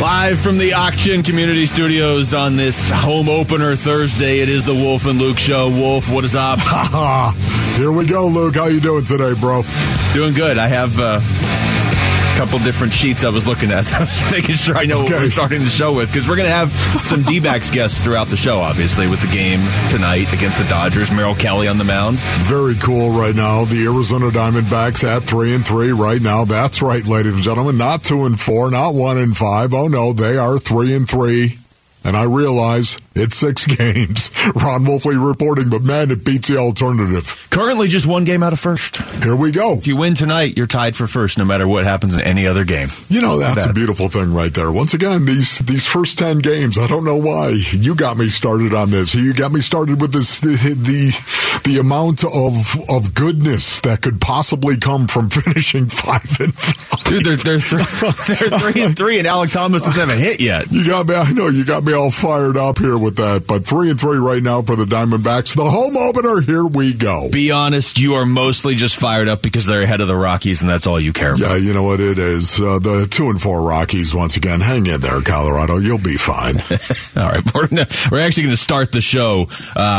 Live from the Auction Community Studios on this home opener Thursday, it is the Wolf and Luke Show. Wolf, what is up? Here we go, Luke. How you doing today, bro? Doing good. I have a couple different sheets I was looking at, so making sure I know what we're starting the show with, because we're going to have some D-backs guests throughout the show, obviously, with the game tonight against the Dodgers. Merrill Kelly on the mound. Very cool right now. The Arizona Diamondbacks at 3-3 right now. That's right, ladies and gentlemen. Not 2-4, not 1-5. Oh, no, they are 3-3. And I realize it's 6 games. Ron Wolfley reporting, but man, it beats the alternative. Currently just 1 game out of first. Here we go. If you win tonight, you're tied for first no matter what happens in any other game. You know, that's a beautiful thing right there. Once again, these first 10 games, I don't know why. You got me started on this. You got me started with this the amount of goodness that could possibly come from finishing 5-5. Dude, they're 3-3 and Alec Thomas doesn't have a hit yet. You got me. I know. You got me all fired up here with that, but 3-3 right now for the Diamondbacks. The home opener, here we go. Be honest, you are mostly just fired up because they're ahead of the Rockies, and that's all you care about. Yeah, you know what it is. The 2-4 Rockies, once again, hang in there, Colorado. You'll be fine. All right, we're actually going to start the show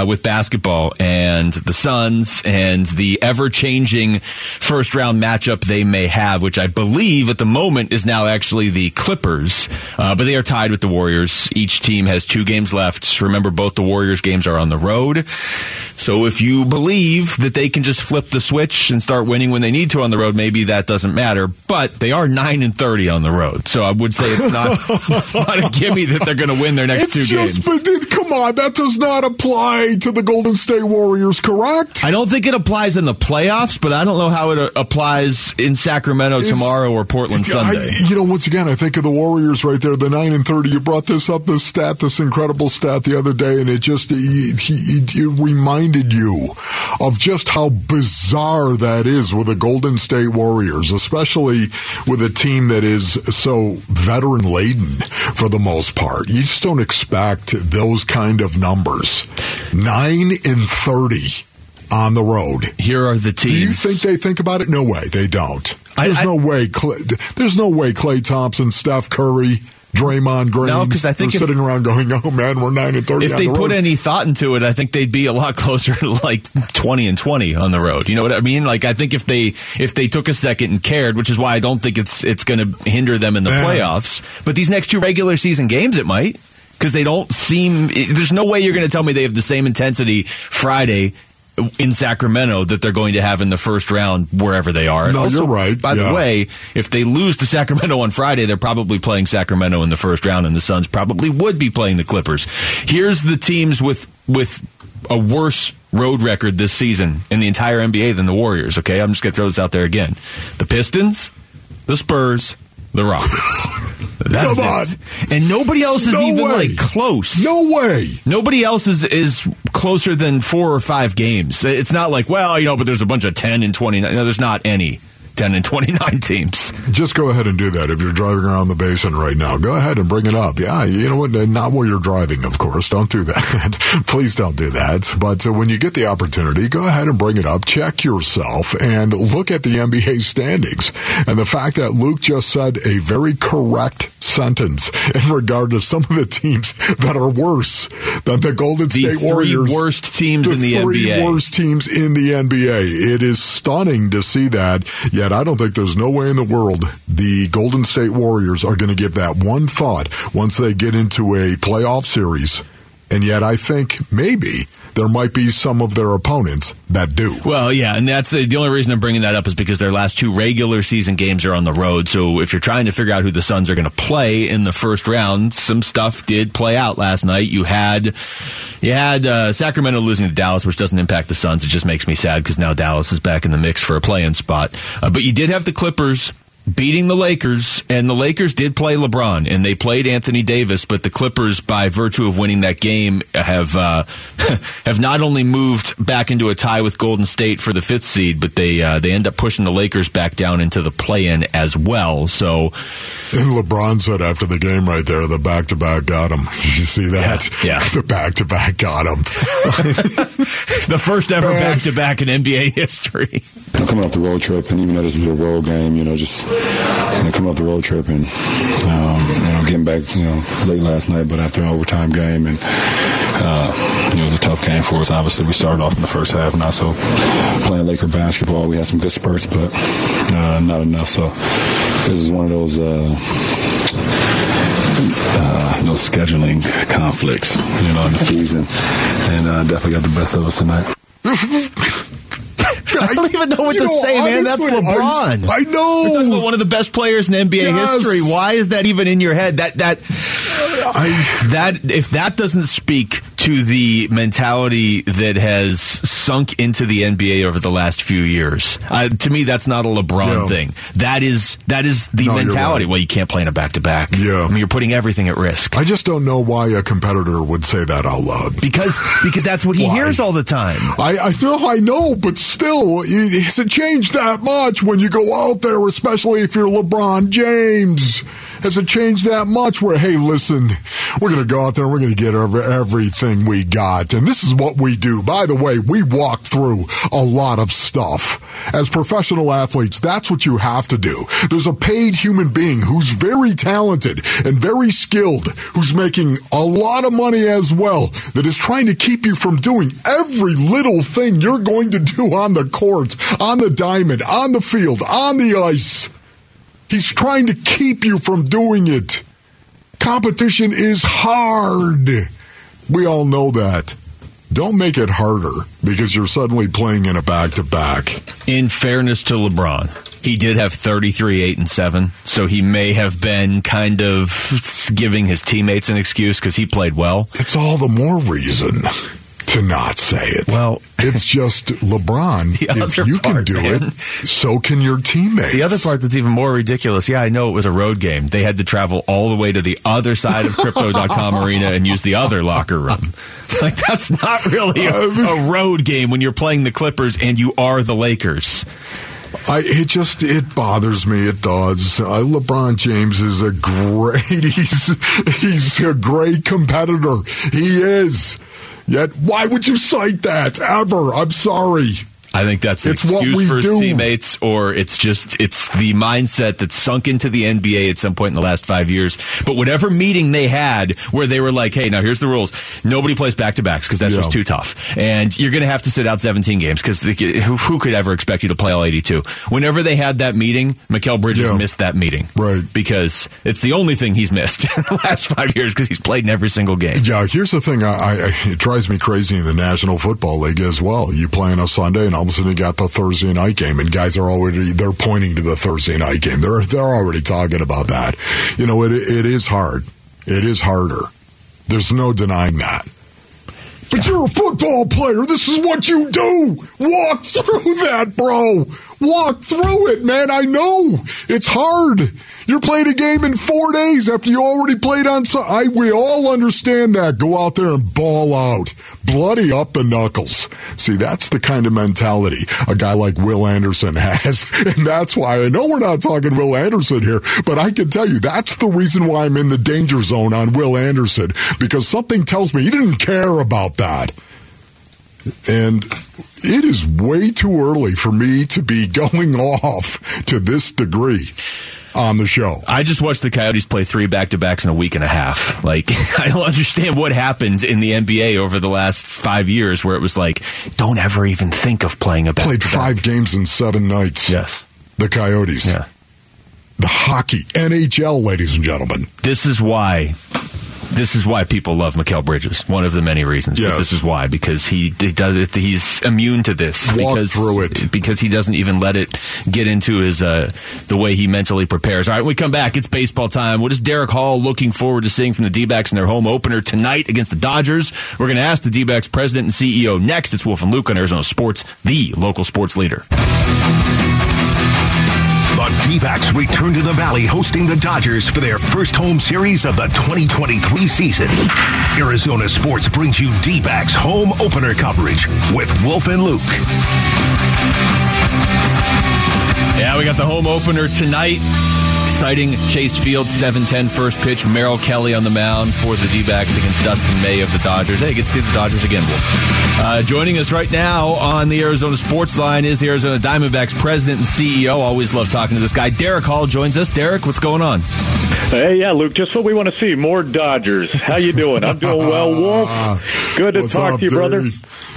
with basketball and the Suns and the ever-changing first-round matchup they may have, which I believe at the moment is now actually the Clippers, but they are tied with the Warriors. Each team has 2 games left. Remember, both the Warriors games are on the road. So if you believe that they can just flip the switch and start winning when they need to on the road, maybe that doesn't matter. But they are 9-30 on the road. So I would say it's not a gimme that they're going to win their next two games. Come on, that does not apply to the Golden State Warriors, correct? I don't think it applies in the playoffs, but I don't know how it applies in Sacramento tomorrow or Portland Sunday. Once again, I think of the Warriors right there, the 9-30. You brought this up, this incredible stat the other day, and it just it reminded you of just how bizarre that is with the Golden State Warriors, especially with a team that is so veteran-laden for the most part. You just don't expect those kind of numbers. 9-30 on the road. Here are the teams. Do you think they think about it? No way. They don't. There's no way Klay Thompson, Steph Curry, Draymond Green. No, because I think they're sitting around going, "Oh man, we're 9-30." If they put any thought into it, I think they'd be a lot closer to like 20-20 on the road. You know what I mean? Like, I think if they took a second and cared, which is why I don't think it's going to hinder them in the playoffs. But these next 2 regular season games, it might, because they don't seem. There's no way you're going to tell me they have the same intensity Friday in Sacramento that they're going to have in the first round wherever they are. No, also, you're right. By the way, if they lose to Sacramento on Friday, they're probably playing Sacramento in the first round, and the Suns probably would be playing the Clippers. Here's the teams with a worse road record this season in the entire NBA than the Warriors, okay? I'm just going to throw this out there again. The Pistons, the Spurs, the Rockets. Come on. And nobody else is close. No way. Nobody else is closer than 4 or 5 games. It's not like, but there's a bunch of 10-29. No, there's not any 10-29 teams. Just go ahead and do that if you're driving around the basin right now. Go ahead and bring it up. Yeah, you know what? Not while you're driving, of course. Don't do that. Please don't do that. But when you get the opportunity, go ahead and bring it up. Check yourself and look at the NBA standings. And the fact that Luke just said a very correct sentence in regard to some of the teams that are worse than the Golden State Warriors. The worst teams in the NBA. The 3 worst teams in the NBA. It is stunning to see that. Yet I don't think there's no way in the world the Golden State Warriors are going to give that one thought once they get into a playoff series. And yet I think maybe there might be some of their opponents that do. Well, yeah, and that's the only reason I'm bringing that up is because their last 2 regular season games are on the road. So if you're trying to figure out who the Suns are going to play in the first round, some stuff did play out last night. You had Sacramento losing to Dallas, which doesn't impact the Suns. It just makes me sad because now Dallas is back in the mix for a play-in spot. But you did have the Clippers beating the Lakers, and the Lakers did play LeBron, and they played Anthony Davis, but the Clippers, by virtue of winning that game, have not only moved back into a tie with Golden State for the fifth seed, but they end up pushing the Lakers back down into the play-in as well. So, and LeBron said after the game right there, the back-to-back got him. Did you see that? Yeah. The back-to-back got him. The first ever back-to-back in NBA history. Coming off the road trip, and even though this was a road game, coming off the road trip and, getting back, late last night, but after an overtime game, and it was a tough game for us. Obviously, we started off in the first half, not so playing Laker basketball. We had some good spurts, but not enough. So this is one of those scheduling conflicts, in the season, and definitely got the best of us tonight. I don't even know what to say, man. That's LeBron. I know. You're talking about one of the best players in NBA history. Why is that even in your head? If that doesn't speak to the mentality that has sunk into the NBA over the last few years, to me, that's not a LeBron thing. That is the mentality. Right. Well, you can't play in a back-to-back. Yeah. I mean, you're putting everything at risk. I just don't know why a competitor would say that out loud. Because that's what he hears all the time. I know, but still, it hasn't changed that much when you go out there, especially if you're LeBron James. Has it changed that much where, hey, listen, we're going to go out there and we're going to get everything we got. And this is what we do. By the way, we walk through a lot of stuff. As professional athletes, that's what you have to do. There's a paid human being who's very talented and very skilled, who's making a lot of money as well, that is trying to keep you from doing every little thing you're going to do on the court, on the diamond, on the field, on the ice. He's trying to keep you from doing it. Competition is hard. We all know that. Don't make it harder because you're suddenly playing in a back-to-back. In fairness to LeBron, he did have 33, 8, and 7, so he may have been kind of giving his teammates an excuse because he played well. It's all the more reason to not say it. Well, it's just LeBron. If you can do it, so can your teammates. The other part that's even more ridiculous, I know it was a road game. They had to travel all the way to the other side of Crypto.com Arena and use the other locker room. Like, that's not really a road game when you're playing the Clippers and you are the Lakers. It bothers me. It does. LeBron James is a great. He's a great competitor. He is. Yet, why would you cite that ever? I'm sorry. I think that's an excuse for his teammates, or it's the mindset that's sunk into the NBA at some point in the last 5 years. But whatever meeting they had where they were like, hey, now here's the rules. Nobody plays back-to-backs because that's just too tough. And you're going to have to sit out 17 games because who could ever expect you to play all 82? Whenever they had that meeting, Mikal Bridges missed that meeting. Right. Because it's the only thing he's missed in the last 5 years because he's played in every single game. Yeah, here's the thing. It drives me crazy in the National Football League as well. You play on a Sunday and all of a sudden you got the Thursday night game, and guys are already, they're pointing to the Thursday night game. They're already talking about that. It is hard. It is harder. There's no denying that. But you're a football player. This is what you do. Walk through that, bro. Walk through it, man. I know. It's hard. You're playing a game in 4 days after you already played on Sunday. We all understand that. Go out there and ball out. Bloody up the knuckles. See, that's the kind of mentality a guy like Will Anderson has. And that's why, I know we're not talking Will Anderson here, but I can tell you that's the reason why I'm in the danger zone on Will Anderson, because something tells me he didn't care about that. And it is way too early for me to be going off to this degree on the show. I just watched the Coyotes play 3 back-to-backs in a week and a half. Like, I don't understand what happened in the NBA over the last 5 years where it was like, don't ever even think of playing a back-to-back. Played 5 games in 7 nights. Yes. The Coyotes. Yeah. The hockey. NHL, ladies and gentlemen. This is why people love Mikal Bridges. One of the many reasons. Yes. But this is why, because he does it. He's immune to this. Walk through it. Because he doesn't even let it get into his the way he mentally prepares. All right, when we come back, it's baseball time. What is Derek Hall looking forward to seeing from the D-backs in their home opener tonight against the Dodgers? We're going to ask the D-backs president and CEO next. It's Wolf and Luke on Arizona Sports, the local sports leader. The D-backs return to the Valley, hosting the Dodgers for their first home series of the 2023 season. Arizona Sports brings you D-backs home opener coverage with Wolf and Luke. Yeah, we got the home opener tonight. Exciting. Chase Field, 7:10 first pitch. Merrill Kelly on the mound for the D-backs against Dustin May of the Dodgers. Hey, good to see the Dodgers again, Wolf. Joining us right now on the Arizona Sports Line is the Arizona Diamondbacks president and CEO. Always love talking to this guy. Derek Hall joins us. Derek, what's going on? Hey, yeah, Luke, just what we want to see, more Dodgers. How you doing? I'm doing well, Wolf. Good to talk to you, brother.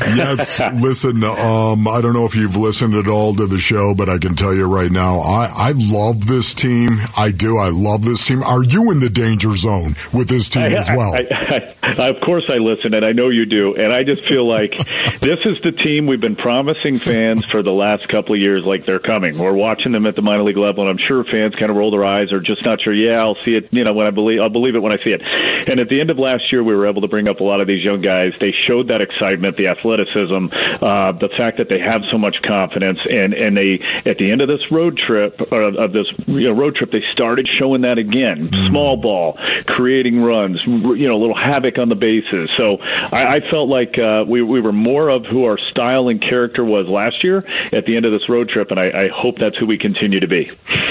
Yes, listen, I don't know if you've listened at all to the show, but I can tell you right now, I love this team. I do. I love this team. Are you in the danger zone with this team as well? Of course I listen, and I know you do. And I just feel like this is the team we've been promising fans for the last couple of years, like they're coming. We're watching them at the minor league level, and I'm sure fans kind of roll their eyes or just not sure, yeah, I'll see it, you know, when I'll believe it when I see it. And at the end of last year, we were able to bring up a lot of these young guys. They showed that excitement, the athleticism, the fact that they have so much confidence, and they, at the end of this road trip, they started showing that again. Small ball, creating runs, you know, a little havoc on the bases. So I felt like we were more of who our style and character was last year at the end of this road trip, and I hope that's who we continue to be.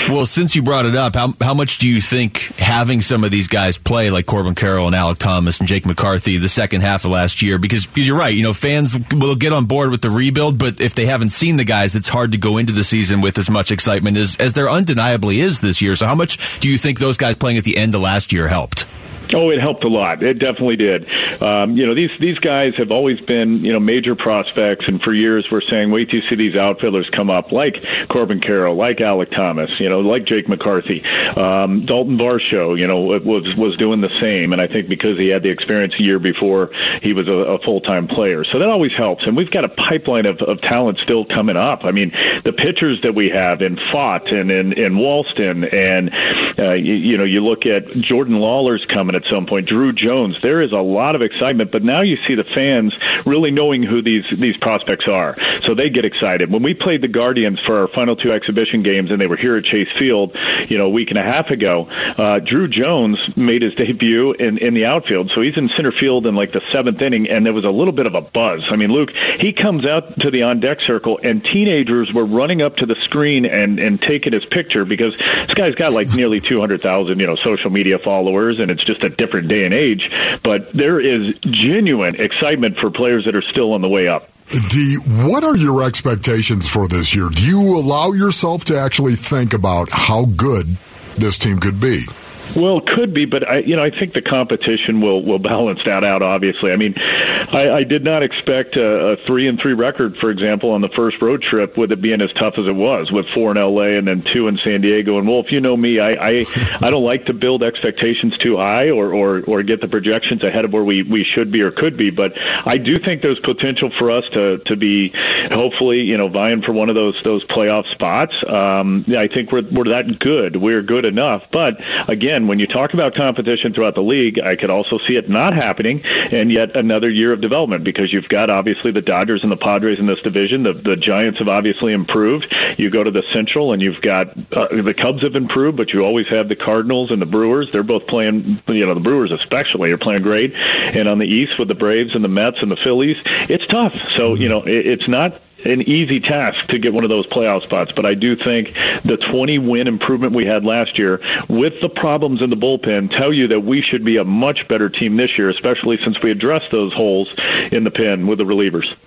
Well, since you brought it up, how much do you think having some of these guys play like Corbin Carroll and Alec Thomas and Jake McCarthy the second half of last year? Because you're right, you know, fans will get on board with the rebuild, but if they haven't seen the guys, it's hard to go into the season with as much excitement as there undeniably is this year. So how much do you think those guys playing at the end of last year helped? Oh, it helped a lot. It definitely did. You know, these guys have always been, you know, major prospects, and for years we're saying, wait till you see these outfielders come up, like Corbin Carroll, like Alec Thomas, you know, like Jake McCarthy. Dalton Varsho, you know, was doing the same, and I think because he had the experience a year before, he was a full-time player. So that always helps, and we've got a pipeline of talent still coming up. I mean, the pitchers that we have in Fott and in Walston, and, you know, you look at Jordan Lawler's coming at some point, Drew Jones. There is a lot of excitement, but now you see the fans really knowing who these prospects are, so they get excited. When we played the Guardians for our final two exhibition games, and they were here at Chase Field, you know, a week and a half ago, Drew Jones made his debut in the outfield, so he's in center field in like the seventh inning, and there was a little bit of a buzz. I mean, Luke, he comes out to the on-deck circle, and teenagers were running up to the screen and taking his picture, because this guy's got like nearly 200,000, you know, social media followers, and it's just a different day and age, but there is genuine excitement for players that are still on the way up. D, what are your expectations for this year? Do you allow yourself to actually think about how good this team could be? Well, it could be, but I think the competition will balance that out, obviously. I mean, I did not expect a 3-3 record, for example, on the first road trip, with it being as tough as it was, with 4 in L.A. and then 2 in San Diego. And, Wolf, you know me, I don't like to build expectations too high or get the projections ahead of where we should be or could be. But I do think there's potential for us to be, hopefully, you know, vying for one of those playoff spots. I think we're that good. We're good enough. But, again, when you talk about competition throughout the league, I could also see it not happening, and yet another year of development, because you've got obviously the Dodgers and the Padres in this division. The Giants have obviously improved. You go to the Central, and you've got the Cubs have improved, but you always have the Cardinals and the Brewers. They're both playing, you know, the Brewers especially are playing great. And on the East with the Braves and the Mets and the Phillies, it's tough. So, you know, it's not an easy task to get one of those playoff spots, but I do think the 20-win improvement we had last year with the problems in the bullpen tell you that we should be a much better team this year, especially since we addressed those holes in the pen with the relievers.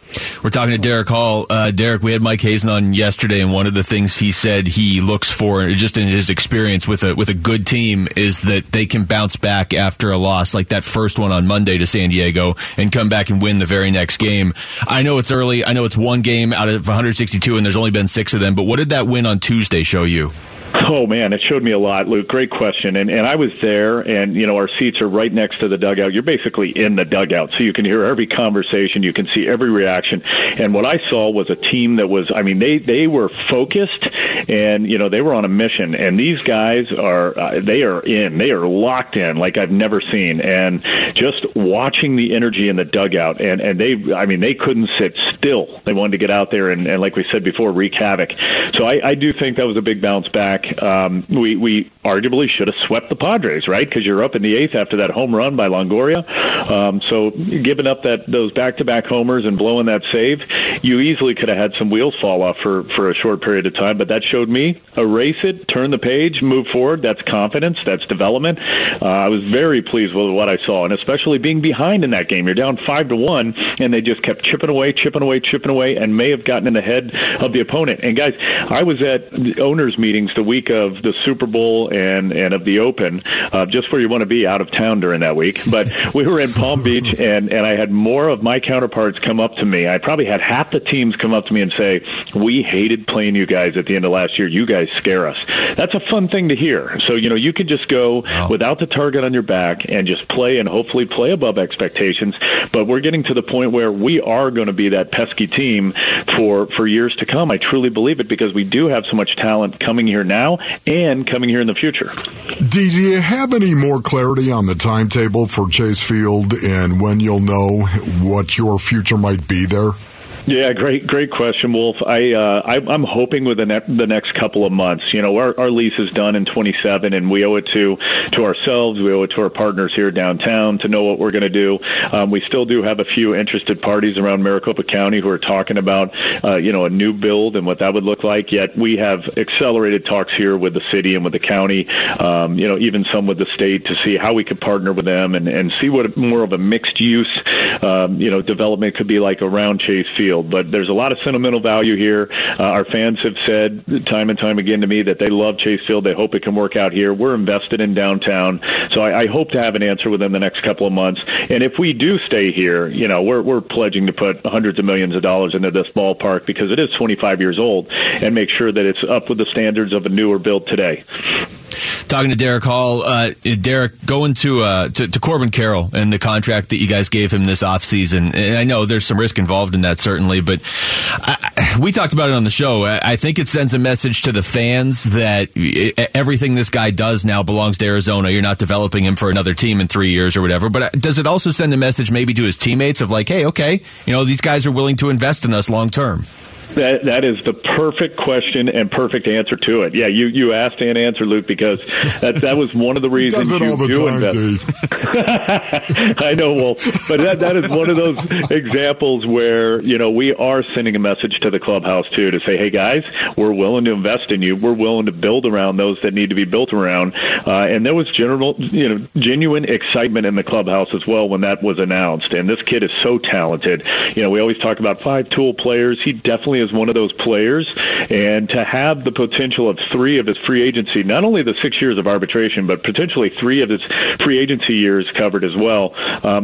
We're talking to Derek Hall. Derek, we had Mike Hazen on yesterday, and one of the things he said he looks for, just in his experience with a good team, is that they can bounce back after a loss, like that first one on Monday to San Diego, and come back and win the very next game. I know it's early. I know it's one game out of 162, and there's only been 6 of them, but what did that win on Tuesday show you? Oh, man, it showed me a lot, Luke. Great question. And I was there, and, you know, our seats are right next to the dugout. You're basically in the dugout, so you can hear every conversation. You can see every reaction. And what I saw was a team that was, I mean, they were focused, and, you know, they were on a mission. And these guys are, they are locked in like I've never seen. And just watching the energy in the dugout, and they, I mean, they couldn't sit still. They wanted to get out there and like we said before, wreak havoc. So I do think that was a big bounce back. We arguably should have swept the Padres, right? Because you're up in the eighth after that home run by Longoria. So giving up those back-to-back homers and blowing that save, you easily could have had some wheels fall off for a short period of time. But that showed me, erase it, turn the page, move forward. That's confidence. That's development. I was very pleased with what I saw, and especially being behind in that game. You're down 5-1, and they just kept chipping away, and may have gotten in the head of the opponent. And, guys, I was at the owners' meetings the week of the Super Bowl and of the Open, just where you want to be out of town during that week. But we were in Palm Beach, and I had more of my counterparts come up to me. I probably had half the teams come up to me and say, we hated playing you guys at the end of last year. You guys scare us. That's a fun thing to hear. So, you know, you could just go without the target on your back and just play and hopefully play above expectations. But we're getting to the point where we are going to be that pesky team for years to come. I truly believe it because we do have so much talent coming here now and coming here in the future. Do you have any more clarity on the timetable for Chase Field and when you'll know what your future might be there? Yeah, great question, Wolf. I'm hoping within the next couple of months. You know, our lease is done in 27, and we owe it to ourselves. We owe it to our partners here downtown to know what we're going to do. We still do have a few interested parties around Maricopa County who are talking about, you know, a new build and what that would look like. Yet we have accelerated talks here with the city and with the county, you know, even some with the state to see how we could partner with them and see what more of a mixed use, you know, development could be like around Chase Field. But there's a lot of sentimental value here. Our fans have said time and time again to me that they love Chase Field. They hope it can work out here. We're invested in downtown. So I hope to have an answer within the next couple of months. And if we do stay here, you know, we're pledging to put hundreds of millions of dollars into this ballpark because it is 25 years old and make sure that it's up with the standards of a newer build today. Talking to Derek Hall, Derek, going to Corbin Carroll and the contract that you guys gave him this offseason. And I know there's some risk involved in that, certainly, but we talked about it on the show. I think it sends a message to the fans that everything this guy does now belongs to Arizona. You're not developing him for another team in 3 years or whatever. But does it also send a message maybe to his teammates of like, hey, okay, you know, these guys are willing to invest in us long term? That is the perfect question and perfect answer to it. Yeah, you asked and answered, Luke, because that was one of the reasons you do invest. I know, Wolf, but that is one of those examples where, you know, we are sending a message to the clubhouse too to say, hey guys, we're willing to invest in you. We're willing to build around those that need to be built around. And there was genuine excitement in the clubhouse as well when that was announced. And this kid is so talented. You know, we always talk about 5-tool players. He definitely is one of those players, and to have the potential of 3 of his free agency, not only the 6 years of arbitration, but potentially 3 of his free agency years covered as well,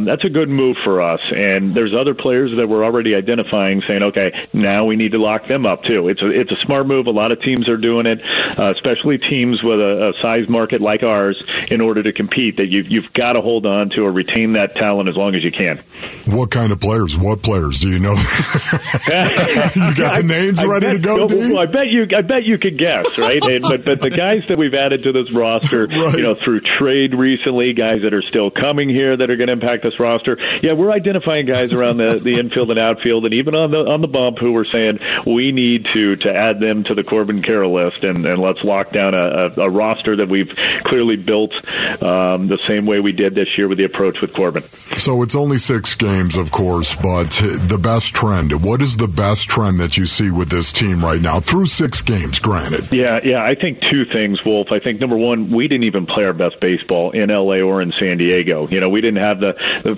that's a good move for us. And there's other players that we're already identifying saying, okay, now we need to lock them up too. It's a smart move. A lot of teams are doing it, especially teams with a size market like ours, in order to compete that you've got to hold on to or retain that talent as long as you can. What kind of players? What players do you know? You got the names ready to go, dude? I bet you could guess, right? But the guys that we've added to this roster, right, you know, through trade recently, guys that are still coming here that are going to impact this roster. Yeah, we're identifying guys around the infield and outfield, and even on the bump, who we're saying we need to add them to the Corbin Carroll list, and let's lock down a roster that we've clearly built the same way we did this year with the approach with Corbin. So it's only 6 games, of course, but the best trend. What is the best trend that you see with this team right now through 6 games, granted? Yeah, I think 2 things, Wolf. I think, number one, we didn't even play our best baseball in L.A. or in San Diego. You know, we didn't have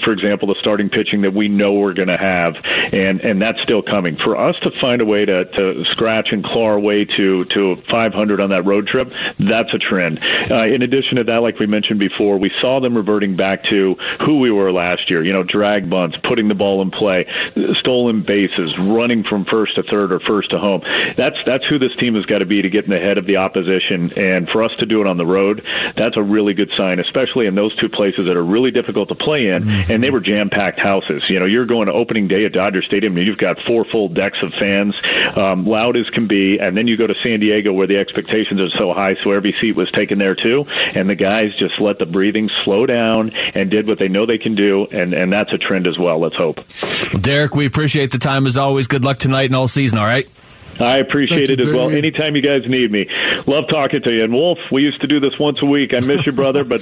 for example, the starting pitching that we know we're going to have, and that's still coming. For us to find a way to scratch and claw our way to 500 on that road trip, that's a trend. In addition to that, like we mentioned before, we saw them reverting back to who we were last year, you know, drag bunts, putting the ball in play, stolen bases, running from first to third or first at home. That's who this team has got to be to get in the head of the opposition. And for us to do it on the road, that's a really good sign, especially in those two places that are really difficult to play in. Mm-hmm. And they were jam-packed houses. You know, you're going to opening day at Dodger Stadium, and you've got four full decks of fans, loud as can be. And then you go to San Diego, where the expectations are so high, so every seat was taken there too. And the guys just let the breathing slow down and did what they know they can do. And that's a trend as well. Let's hope. Well, Derek, we appreciate the time as always. Good luck tonight and all season. All right. I appreciate it as well. Anytime you guys need me. Love talking to you. And Wolf, we used to do this once a week. I miss you, brother, but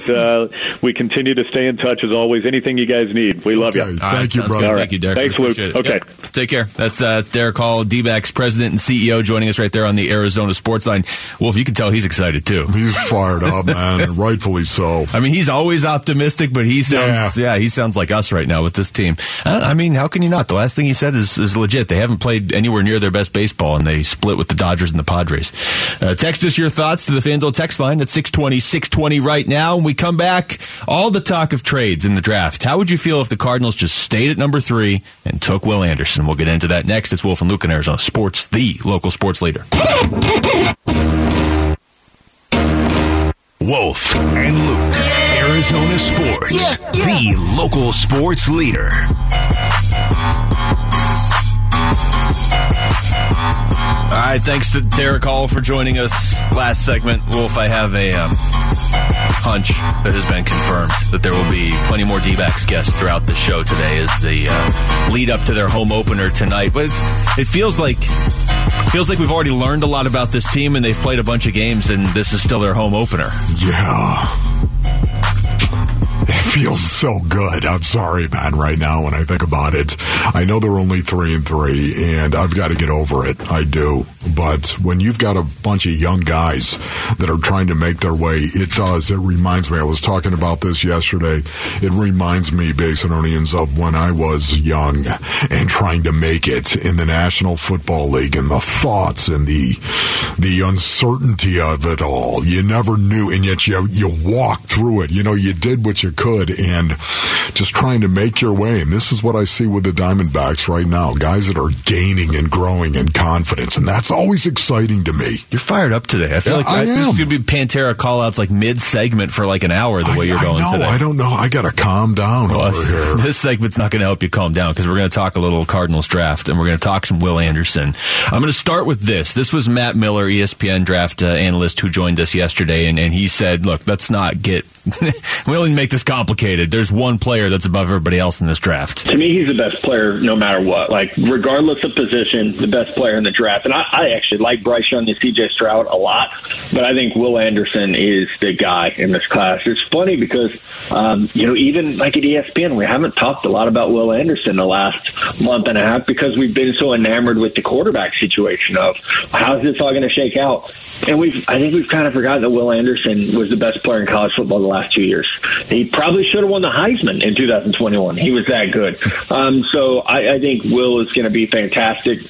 we continue to stay in touch as always. Anything you guys need, we love you. Thank you, brother. Thank you, Derek. Thanks, Luke. Okay. Yep. Take care. That's Derek Hall, D-backs president and CEO, joining us right there on the Arizona Sports Line. Wolf, you can tell he's excited, too. He's fired up, man, and rightfully so. I mean, he's always optimistic, but he sounds he sounds like us right now with this team. I mean, how can you not? The last thing he said is legit. They haven't played anywhere near their best baseball, and they split with the Dodgers and the Padres. Text us your thoughts to the FanDuel text line at 620-620 right now. When we come back, all the talk of trades in the draft. How would you feel if the Cardinals just stayed at number 3 and took Will Anderson? We'll get into that next. It's Wolf and Luke in Arizona Sports, the local sports leader. Wolf and Luke, Arizona Sports, the local sports leader. All right, thanks to Derek Hall for joining us last segment. Wolf, I have a hunch that has been confirmed that there will be plenty more D-backs guests throughout the show today as the lead up to their home opener tonight. But it feels like we've already learned a lot about this team, and they've played a bunch of games, and this is still their home opener. Yeah. It feels so good. I'm sorry, man, right now when I think about it. I know they're only 3-3, and I've got to get over it. I do. But when you've got a bunch of young guys that are trying to make their way, it does. It reminds me. I was talking about this yesterday. It reminds me, Basinonians, of when I was young and trying to make it in the National Football League, and the thoughts and the uncertainty of it all. You never knew, and yet you walked through it. You know, you did what you could, and just trying to make your way. And this is what I see with the Diamondbacks right now. Guys that are gaining and growing in confidence, and that's always exciting to me. You're fired up today. I feel like there's going to be Pantera call-outs like mid-segment for like an hour the way you're going today. I don't know. I got to calm down over here. This segment's not going to help you calm down, because we're going to talk a little Cardinals draft, and we're going to talk some Will Anderson. I'm going to start with this. This was Matt Miller, ESPN draft analyst, who joined us yesterday, and he said, look, let's not get we only make this complicated. There's one player that's above everybody else in this draft. To me, he's the best player no matter what. Like, regardless of position, the best player in the draft. And I actually like Bryce Young and CJ Stroud a lot, but I think Will Anderson is the guy in this class. It's funny because, you know, even like at ESPN, we haven't talked a lot about Will Anderson the last month and a half because we've been so enamored with the quarterback situation of how's this all going to shake out. And I think we've kind of forgotten that Will Anderson was the best player in college football the last 2 years. He probably should have won the Heisman in 2021. He was that good. So I think Will is going to be fantastic.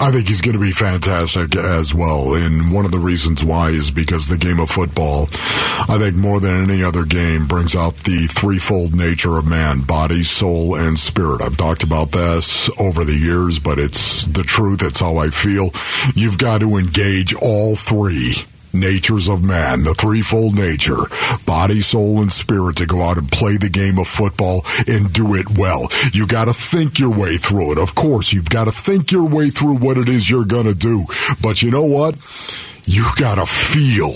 I think he's going to be fantastic as well, and one of the reasons why is because the game of football, I think more than any other game, brings out the threefold nature of man: body, soul, and spirit. I've talked about this over the years, but it's the truth. It's how I feel. You've got to engage all three natures of man, the threefold nature, body, soul, and spirit, to go out and play the game of football and do it well. You got to think your way through it. Of course, you've got to think your way through what it is you're going to do. But you know what? You got to feel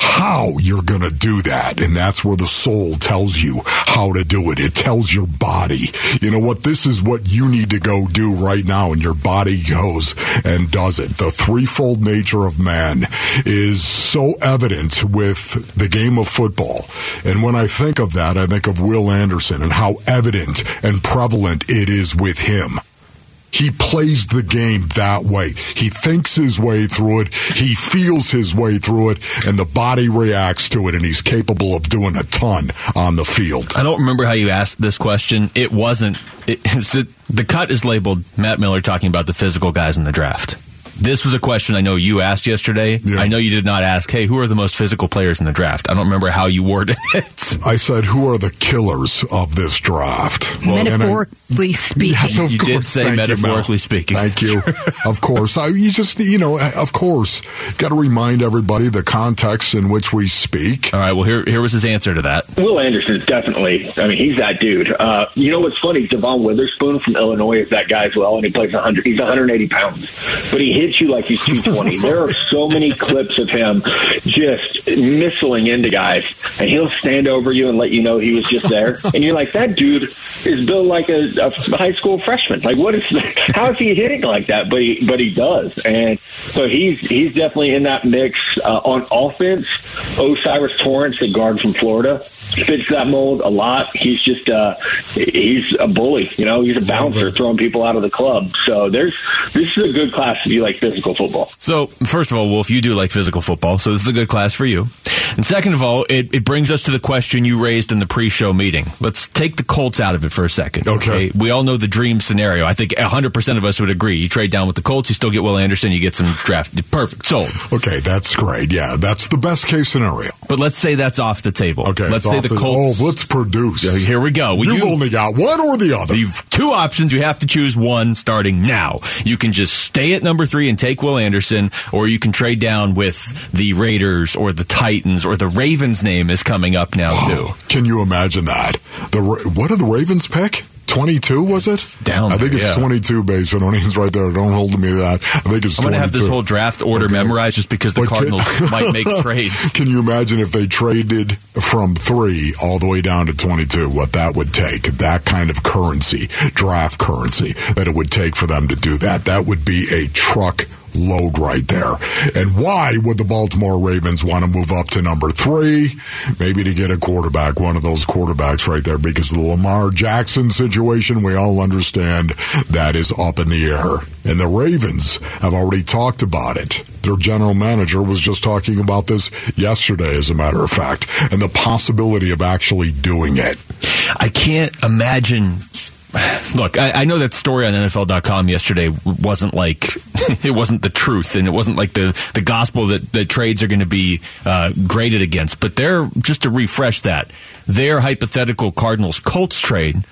how you're going to do that. And that's where the soul tells you how to do it. It tells your body, you know what, this is what you need to go do right now. And your body goes and does it. The threefold nature of man is so evident with the game of football. And when I think of that, I think of Will Anderson and how evident and prevalent it is with him. He plays the game that way. He thinks his way through it. He feels his way through it, and the body reacts to it, and he's capable of doing a ton on the field. I don't remember how you asked this question. It wasn't. The cut is labeled Matt Miller talking about the physical guys in the draft. This was a question I know you asked yesterday. Yeah. I know you did not ask, hey, who are the most physical players in the draft? I don't remember how you worded it. I said, who are the killers of this draft? Well, metaphorically speaking. Yes, of course. Did say metaphorically speaking. Thank you. Of course. You got to remind everybody the context in which we speak. All right, well, here was his answer to that. Will Anderson is definitely, he's that dude. You know what's funny? Devon Witherspoon from Illinois is that guy as well, and he plays 100. He's 180 pounds, but he hits you like he's 220. There are so many clips of him just missiling into guys, and he'll stand over you and let you know he was just there. And you're like, that dude is built like a high school freshman. Like, what is that? How is he hitting like that? But he does. And so he's definitely in that mix. On offense, Osiris Torrance, the guard from Florida, fits that mold a lot. He's just he's a bully. He's a bouncer throwing people out of the club. So this is a good class if you like physical football. So first of all, Wolf, you do like physical football, so this is a good class for you. And second of all, it brings us to the question you raised in the pre-show meeting. Let's take the Colts out of it for a second. Okay. We all know the dream scenario. I think 100% of us would agree. You trade down with the Colts, you still get Will Anderson, you get some draft. Perfect. Sold. Okay, that's great. Yeah, that's the best case scenario. But let's say that's off the table. Okay. Let's say the Colts. Oh, let's produce. Here we go. You've only got one or the other. You've two options. You have to choose one starting now. You can just stay at number 3 and take Will Anderson, or you can trade down with the Raiders or the Titans. Or the Ravens' name is coming up now, too. Can you imagine that? What did the Ravens pick? 22, was it? It's down there, I think it's 22 based on names right there. Don't hold me to that. I think it's 22. I'm going to have this whole draft order memorized just because the Cardinals might make trades. Can you imagine if they traded from 3 all the way down to 22, what that would take? That kind of currency, draft currency, that it would take for them to do that. That would be a truck load right there. And why would the Baltimore Ravens want to move up to number 3? Maybe to get a quarterback, one of those quarterbacks right there, because of the Lamar Jackson situation, we all understand that is up in the air. And the Ravens have already talked about it. Their general manager was just talking about this yesterday, as a matter of fact, and the possibility of actually doing it. I can't imagine. Look, I know that story on NFL.com yesterday wasn't like, it wasn't the truth, and it wasn't like the gospel that the trades are going to be graded against. But just to refresh that, their hypothetical Cardinals-Colts trade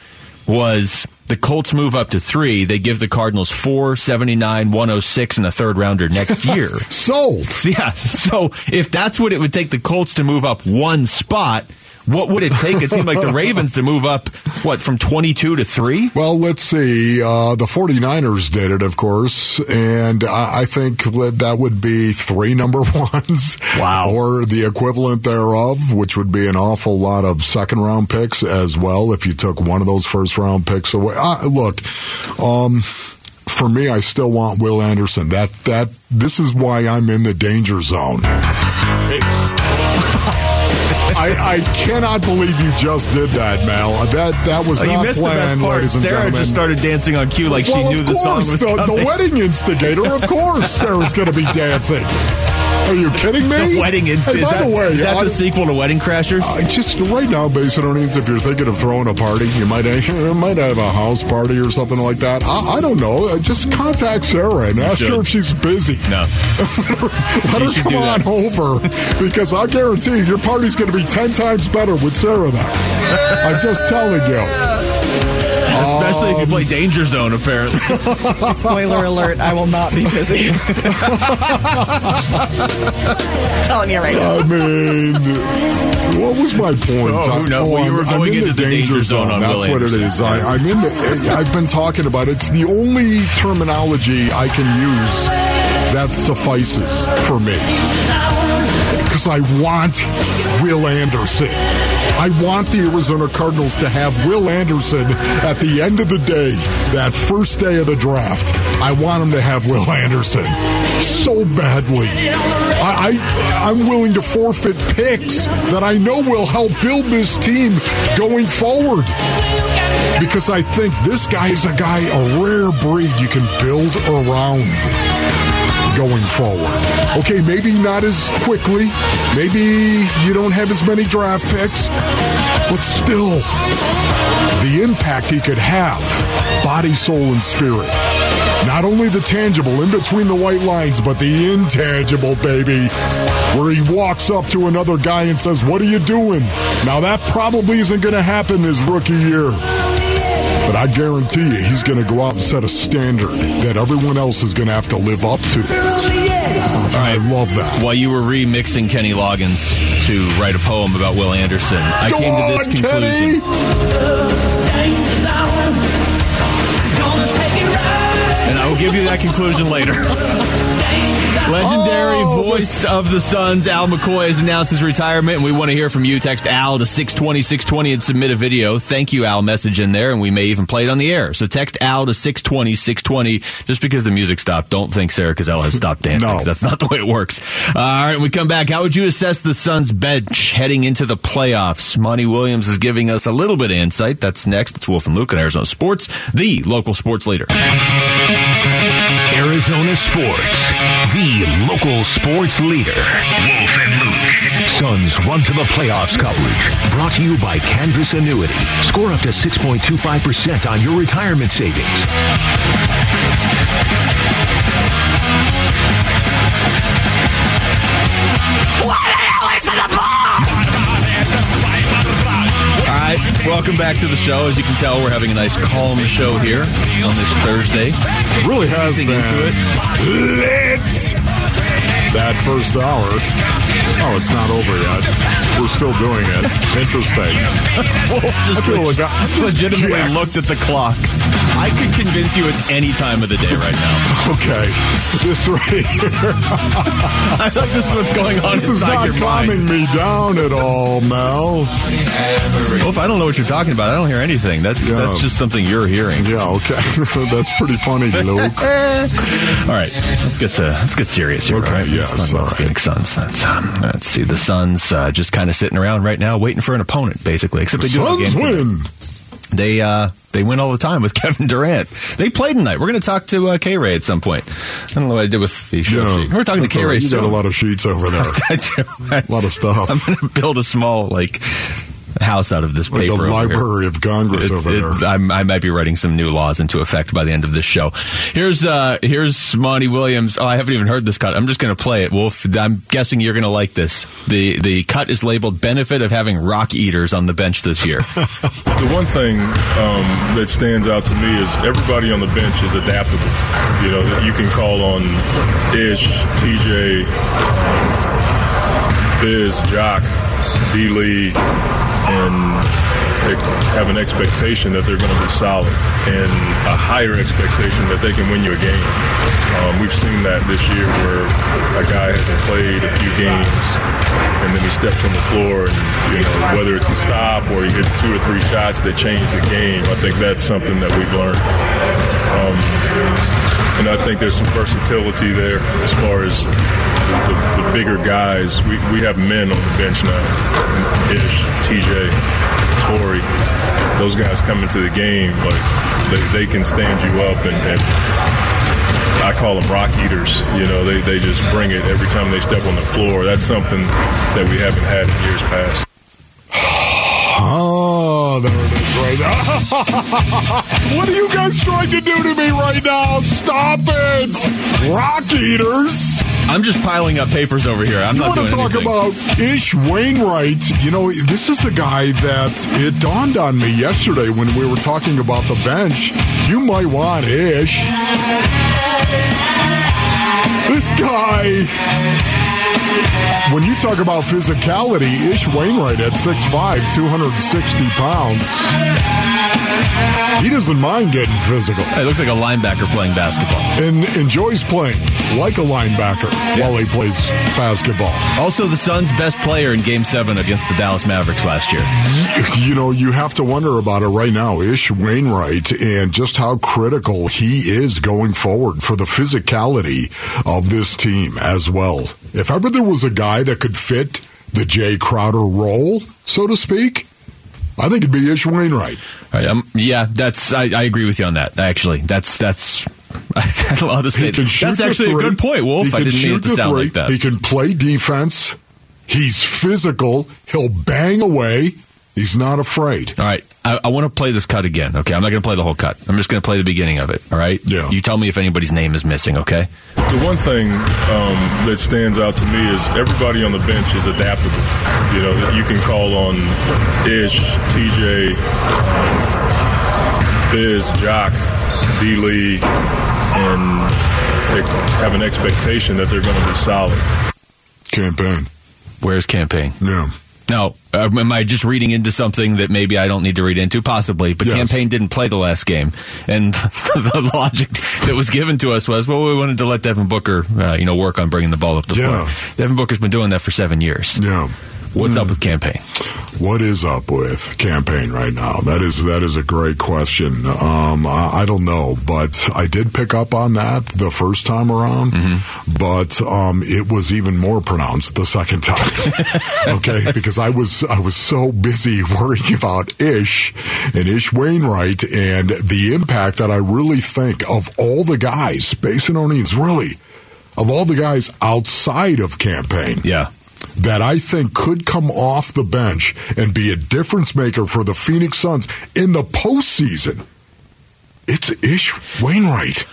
was the Colts move up to 3. They give the Cardinals 4, 79, 106, and a third rounder next year. Sold. Yeah, so if that's what it would take the Colts to move up one spot, what would it take a team like the Ravens to move up, from 22 to 3? Well, let's see. The 49ers did it, of course, and I think that would be 3 number ones. Wow. Or the equivalent thereof, which would be an awful lot of second-round picks as well if you took one of those first-round picks away. For me, I still want Will Anderson. This is why I'm in the danger zone. I cannot believe you just did that, Mal. That was not planned, ladies and gentlemen. You missed the best part. Sarah just started dancing on cue like she knew the song was coming. The wedding instigator, of course, Sarah's going to be dancing. Are you kidding me? The Wedding Instigator. Hey, by the way, is that the sequel to Wedding Crashers? Just right now, Basinonians, if you're thinking of throwing a party, you might have a house party or something like that. I don't know. Just contact Sarah and ask her if she's busy. No. Let her come on over, because I guarantee you, your party's going to be 10 times better with Sarah now. I'm just telling you. Especially if you play Danger Zone, apparently. Spoiler alert, I will not be busy. I'm telling you right now. I mean, what was my point? Oh, no, you were going into the danger zone on Will Anderson. That's what it is. I'm in the. I've been talking about it. It's the only terminology I can use that suffices for me, because I want Will Anderson. I want the Arizona Cardinals to have Will Anderson at the end of the day, that first day of the draft. I want him to have Will Anderson so badly. I'm willing to forfeit picks that I know will help build this team going forward, because I think this guy is a rare breed you can build around going forward. Okay, maybe not as quickly. Maybe you don't have as many draft picks. But still, the impact he could have, body, soul, and spirit. Not only the tangible in between the white lines, but the intangible, baby, where he walks up to another guy and says, what are you doing? Now, that probably isn't going to happen his rookie year. But I guarantee you he's going to go out and set a standard that everyone else is going to have to live up to. I love that. While you were remixing Kenny Loggins to write a poem about Will Anderson, I came to this conclusion. And I will give you that conclusion later. Legendary voice of the Suns, Al McCoy, has announced his retirement, and we want to hear from you. Text Al to 620-620 and submit a video. Thank you, Al, message in there, and we may even play it on the air. So text Al to 620-620. Just because the music stopped, don't think Sarah Cazell has stopped dancing. No. That's not the way it works. All right, when we come back, how would you assess the Suns' bench heading into the playoffs? Monty Williams is giving us a little bit of insight. That's next. It's Wolf and Luke on Arizona Sports, the local sports leader. Arizona Sports, the local sports leader. Wolf and Luke. Suns Run to the Playoffs coverage. Brought to you by Canvas Annuity. Score up to 6.25% on your retirement savings. All right, welcome back to the show. As you can tell, we're having a nice, calm show here on this Thursday. It really has been. That first hour. Oh, it's not over yet. We're still doing it. Interesting. Wolf just legitimately looked at the clock. I could convince you it's any time of the day right now. Okay. This right here. I feel like this is what's going on inside your mind. This is not calming me down at all, Mel. Wolf, I don't know what you're talking about. I don't hear anything. That's just something you're hearing. Yeah, okay. That's pretty funny, Luke. All right. Let's get serious here. Okay, right? Let's talk about Phoenix Suns. Let's see. The Suns just kind of sitting around right now waiting for an opponent, basically. Except they do have a game win. They win all the time with Kevin Durant. They played tonight. We're going to talk to K-Ray at some point. I don't know what I did with the show sheet. We're talking to K-Ray. You got a lot of sheets over there. I do. A lot of stuff. I'm going to build a small, house out of this paper. The Library of Congress over there. I might be writing some new laws into effect by the end of this show. Here's Monty Williams. Oh, I haven't even heard this cut. I'm just going to play it, Wolf. I'm guessing you're going to like this. The cut is labeled "Benefit of Having Rock Eaters on the Bench This Year." The one thing that stands out to me is everybody on the bench is adaptable. You know, you can call on Ish, TJ, Biz, Jock, D-League, and have an expectation that they're going to be solid and a higher expectation that they can win you a game. We've seen that this year where a guy hasn't played a few games and then he steps on the floor and, whether it's a stop or he hits two or three shots that change the game. I think that's something that we've learned. And I think there's some versatility there as far as the bigger guys. We have men on the bench now. Ish, TJ, Torrey. Those guys come into the game, they can stand you up, and I call them rock eaters. They just bring it every time they step on the floor. That's something that we haven't had in years past. Oh, there it is right now. What are you guys trying to do to me right now? Stop it. Rock eaters. I'm just piling up papers over here. I'm not doing anything. You want to talk about Ish Wainwright. This is a guy that it dawned on me yesterday when we were talking about the bench. You might want Ish. This guy... When you talk about physicality, Ish Wainwright at 6'5", 260 pounds, he doesn't mind getting physical. It looks like a linebacker playing basketball. And enjoys playing like a linebacker while he plays basketball. Also the Suns' best player in Game 7 against the Dallas Mavericks last year. You have to wonder about it right now, Ish Wainwright, and just how critical he is going forward for the physicality of this team as well. If ever there was a guy that could fit the Jay Crowder role, so to speak, I think it'd be Ish Wainwright. Right, I agree with you on that. Actually, that's. I don't know how to say it. That's actually a good point, Wolf. I didn't mean it to sound like that. He can play defense. He's physical. He'll bang away. He's not afraid. All right. I want to play this cut again, okay? I'm not going to play the whole cut. I'm just going to play the beginning of it, all right? Yeah. You tell me if anybody's name is missing, okay? The one thing that stands out to me is everybody on the bench is adaptable. You know, you can call on Ish, TJ, Biz, Jock, D-Lee, and they have an expectation that they're going to be solid. Cam Payne. Where's Cam Payne? Yeah. Now, am I just reading into something that maybe I don't need to read into? Possibly. But yes. Cam Payne didn't play the last game. And the logic that was given to us was, well, we wanted to let Devin Booker work on bringing the ball up the floor. Devin Booker's been doing that for 7 years. Yeah. What's up with Cam Payne? What is up with Cam Payne right now? That is a great question. I don't know, but I did pick up on that the first time around, but it was even more pronounced the second time. Okay, because I was so busy worrying about Ish and Ish Wainwright and the impact that I really think of all the guys, Space and O'Neill's, really, of all the guys outside of Cam Payne. Yeah. That I think could come off the bench and be a difference maker for the Phoenix Suns in the postseason. It's Ish Wainwright.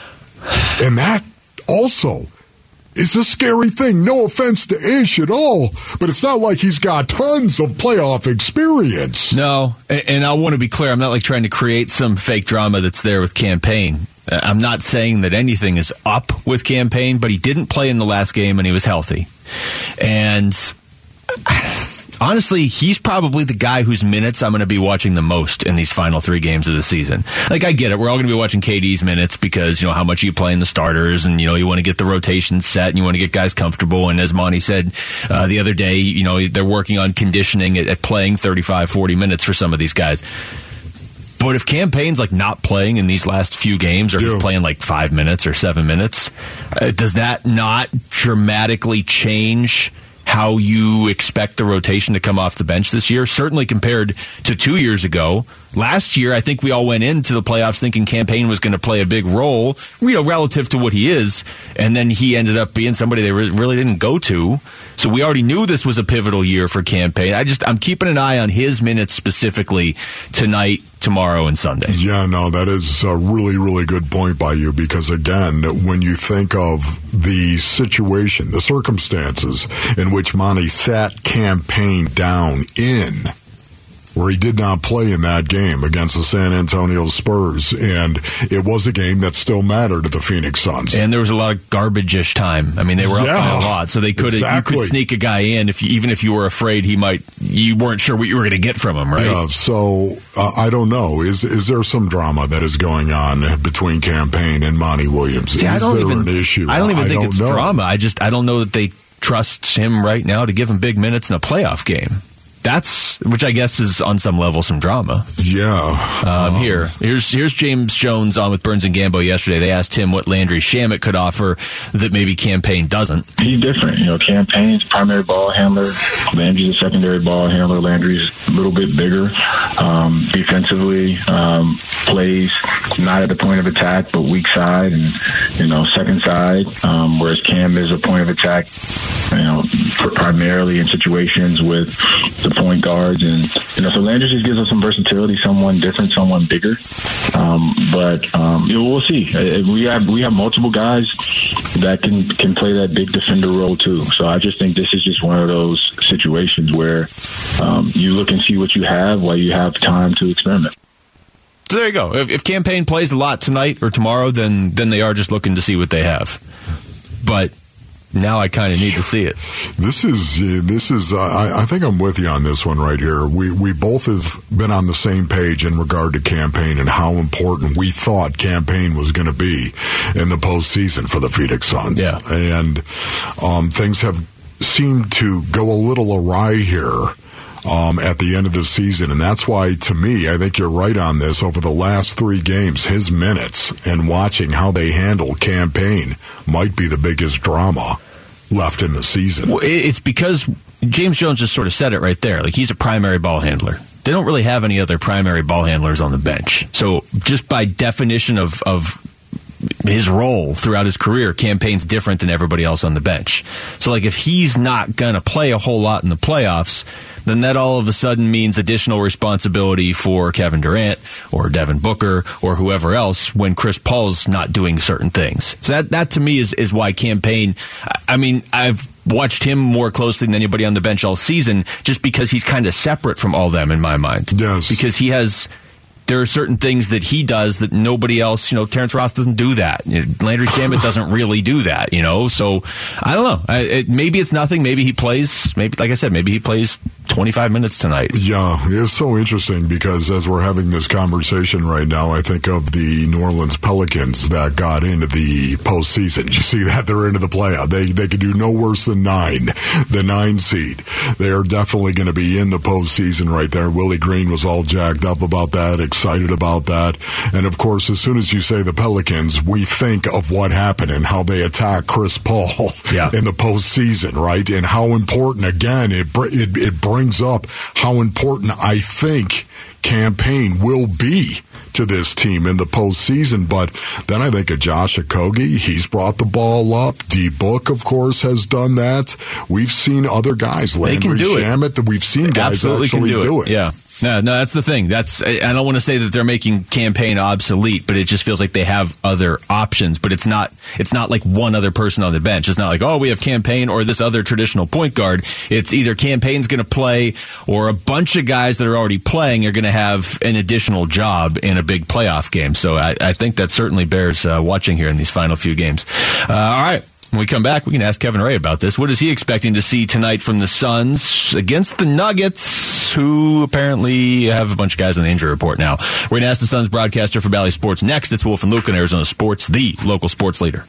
And that also is a scary thing. No offense to Ish at all, but it's not like he's got tons of playoff experience. No, and I want to be clear. I'm not like trying to create some fake drama that's there with Cam Payne. I'm not saying that anything is up with Cam Payne, but he didn't play in the last game and he was healthy. And honestly, he's probably the guy whose minutes I'm going to be watching the most in these final three games of the season. Like, I get it. We're all going to be watching KD's minutes because, how much you play in the starters and, you want to get the rotation set and you want to get guys comfortable. And as Monty said the other day, they're working on conditioning at playing 35, 40 minutes for some of these guys. But if Cam Payne's not playing in these last few games, or he's playing 5 minutes or 7 minutes, does that not dramatically change how you expect the rotation to come off the bench this year? Certainly compared to 2 years ago. Last year, I think we all went into the playoffs thinking Cam Payne was going to play a big role, relative to what he is, and then he ended up being somebody they really didn't go to. So we already knew this was a pivotal year for Cam Payne. I'm keeping an eye on his minutes specifically tonight, tomorrow, and Sunday. Yeah, no, that is a really, really good point by you, because again, when you think of the situation, the circumstances in which Monty sat Cam Payne down in, where he did not play in that game against the San Antonio Spurs, and it was a game that still mattered to the Phoenix Suns. And there was a lot of garbage-ish time. I mean, they were up by a lot, so they could you could sneak a guy in even if you were afraid you weren't sure what you were going to get from him, right? Yeah, so I don't know. Is there some drama that is going on between Cam Payne and Monty Williams? Is there an issue? I don't even think it's drama. I don't know that they trust him right now to give him big minutes in a playoff game. That's, which I guess is on some level some drama. Yeah. Here's James Jones on with Burns and Gambo yesterday. They asked him what Landry Shamet could offer that maybe Cam Payne doesn't. He's different. Cam Payne's primary ball handler. Landry's a secondary ball handler. Landry's a little bit bigger. Defensively, plays not at the point of attack, but weak side and, second side. Whereas Cam is a point of attack, primarily in situations with the point guards, and so Landry just gives us some versatility, someone different, someone bigger. We'll see. We have multiple guys that can play that big defender role too. So I just think this is just one of those situations where you look and see what you have while you have time to experiment. So there you go. If Cam Payne plays a lot tonight or tomorrow, then they are just looking to see what they have. But now I kind of need to see it. This is. I think I'm with you on this one right here. We both have been on the same page in regard to Cam Payne and how important we thought Cam Payne was going to be in the postseason for the Phoenix Suns. Yeah, and things have seemed to go a little awry here at the end of the season, and that's why, to me, I think you're right on this. Over the last three games, his minutes and watching how they handle Cam Payne might be the biggest drama left in the season. Well, it's because James Jones just sort of said it right there. He's a primary ball handler. They don't really have any other primary ball handlers on the bench. So just by definition of his role throughout his career, Cam Payne's different than everybody else on the bench. So, like, if he's not going to play a whole lot in the playoffs, then that all of a sudden means additional responsibility for Kevin Durant or Devin Booker or whoever else when Chris Paul's not doing certain things. So that to me is why Cam Payne, I mean, I've watched him more closely than anybody on the bench all season just because he's kind of separate from all them in my mind. Yes. Because he has... There are certain things that he does that nobody else, you know, Terrence Ross doesn't do that. Landry Shamet doesn't really do that, you know? So, I don't know. Maybe it's nothing. Maybe he plays, like I said, maybe he plays 25 minutes tonight. Yeah, it's so interesting because as we're having this conversation right now, I think of the New Orleans Pelicans that got into the postseason. You see that? They're into the playoff. They could do no worse than the nine seed. They are definitely going to be in the postseason right there. Willie Green was all jacked up about that, excited about that. And of course, as soon as you say the Pelicans, we think of what happened and how they attacked Chris Paul in the postseason, right? And how important, again, it brings up how important I think Cam Payne will be to this team in the postseason. But then I think of Josh Okogie. He's brought the ball up. D. Book, of course, has done that. We've seen other guys. Landry Shamet, that we've seen guys actually do it. Yeah. No, that's the thing. I don't want to say that they're making Cam Payne obsolete, but it just feels like they have other options. But it's not like one other person on the bench. It's not like, oh, we have Cam Payne or this other traditional point guard. It's either Cam Payne's going to play or a bunch of guys that are already playing are going to have an additional job in a big playoff game. So I think that certainly bears watching here in these final few games. All right. When we come back, we can ask Kevin Ray about this. What is he expecting to see tonight from the Suns against the Nuggets, who apparently have a bunch of guys on the injury report now? We're going to ask the Suns broadcaster for Bally Sports next. It's Wolf and Luke on Arizona Sports, the local sports leader.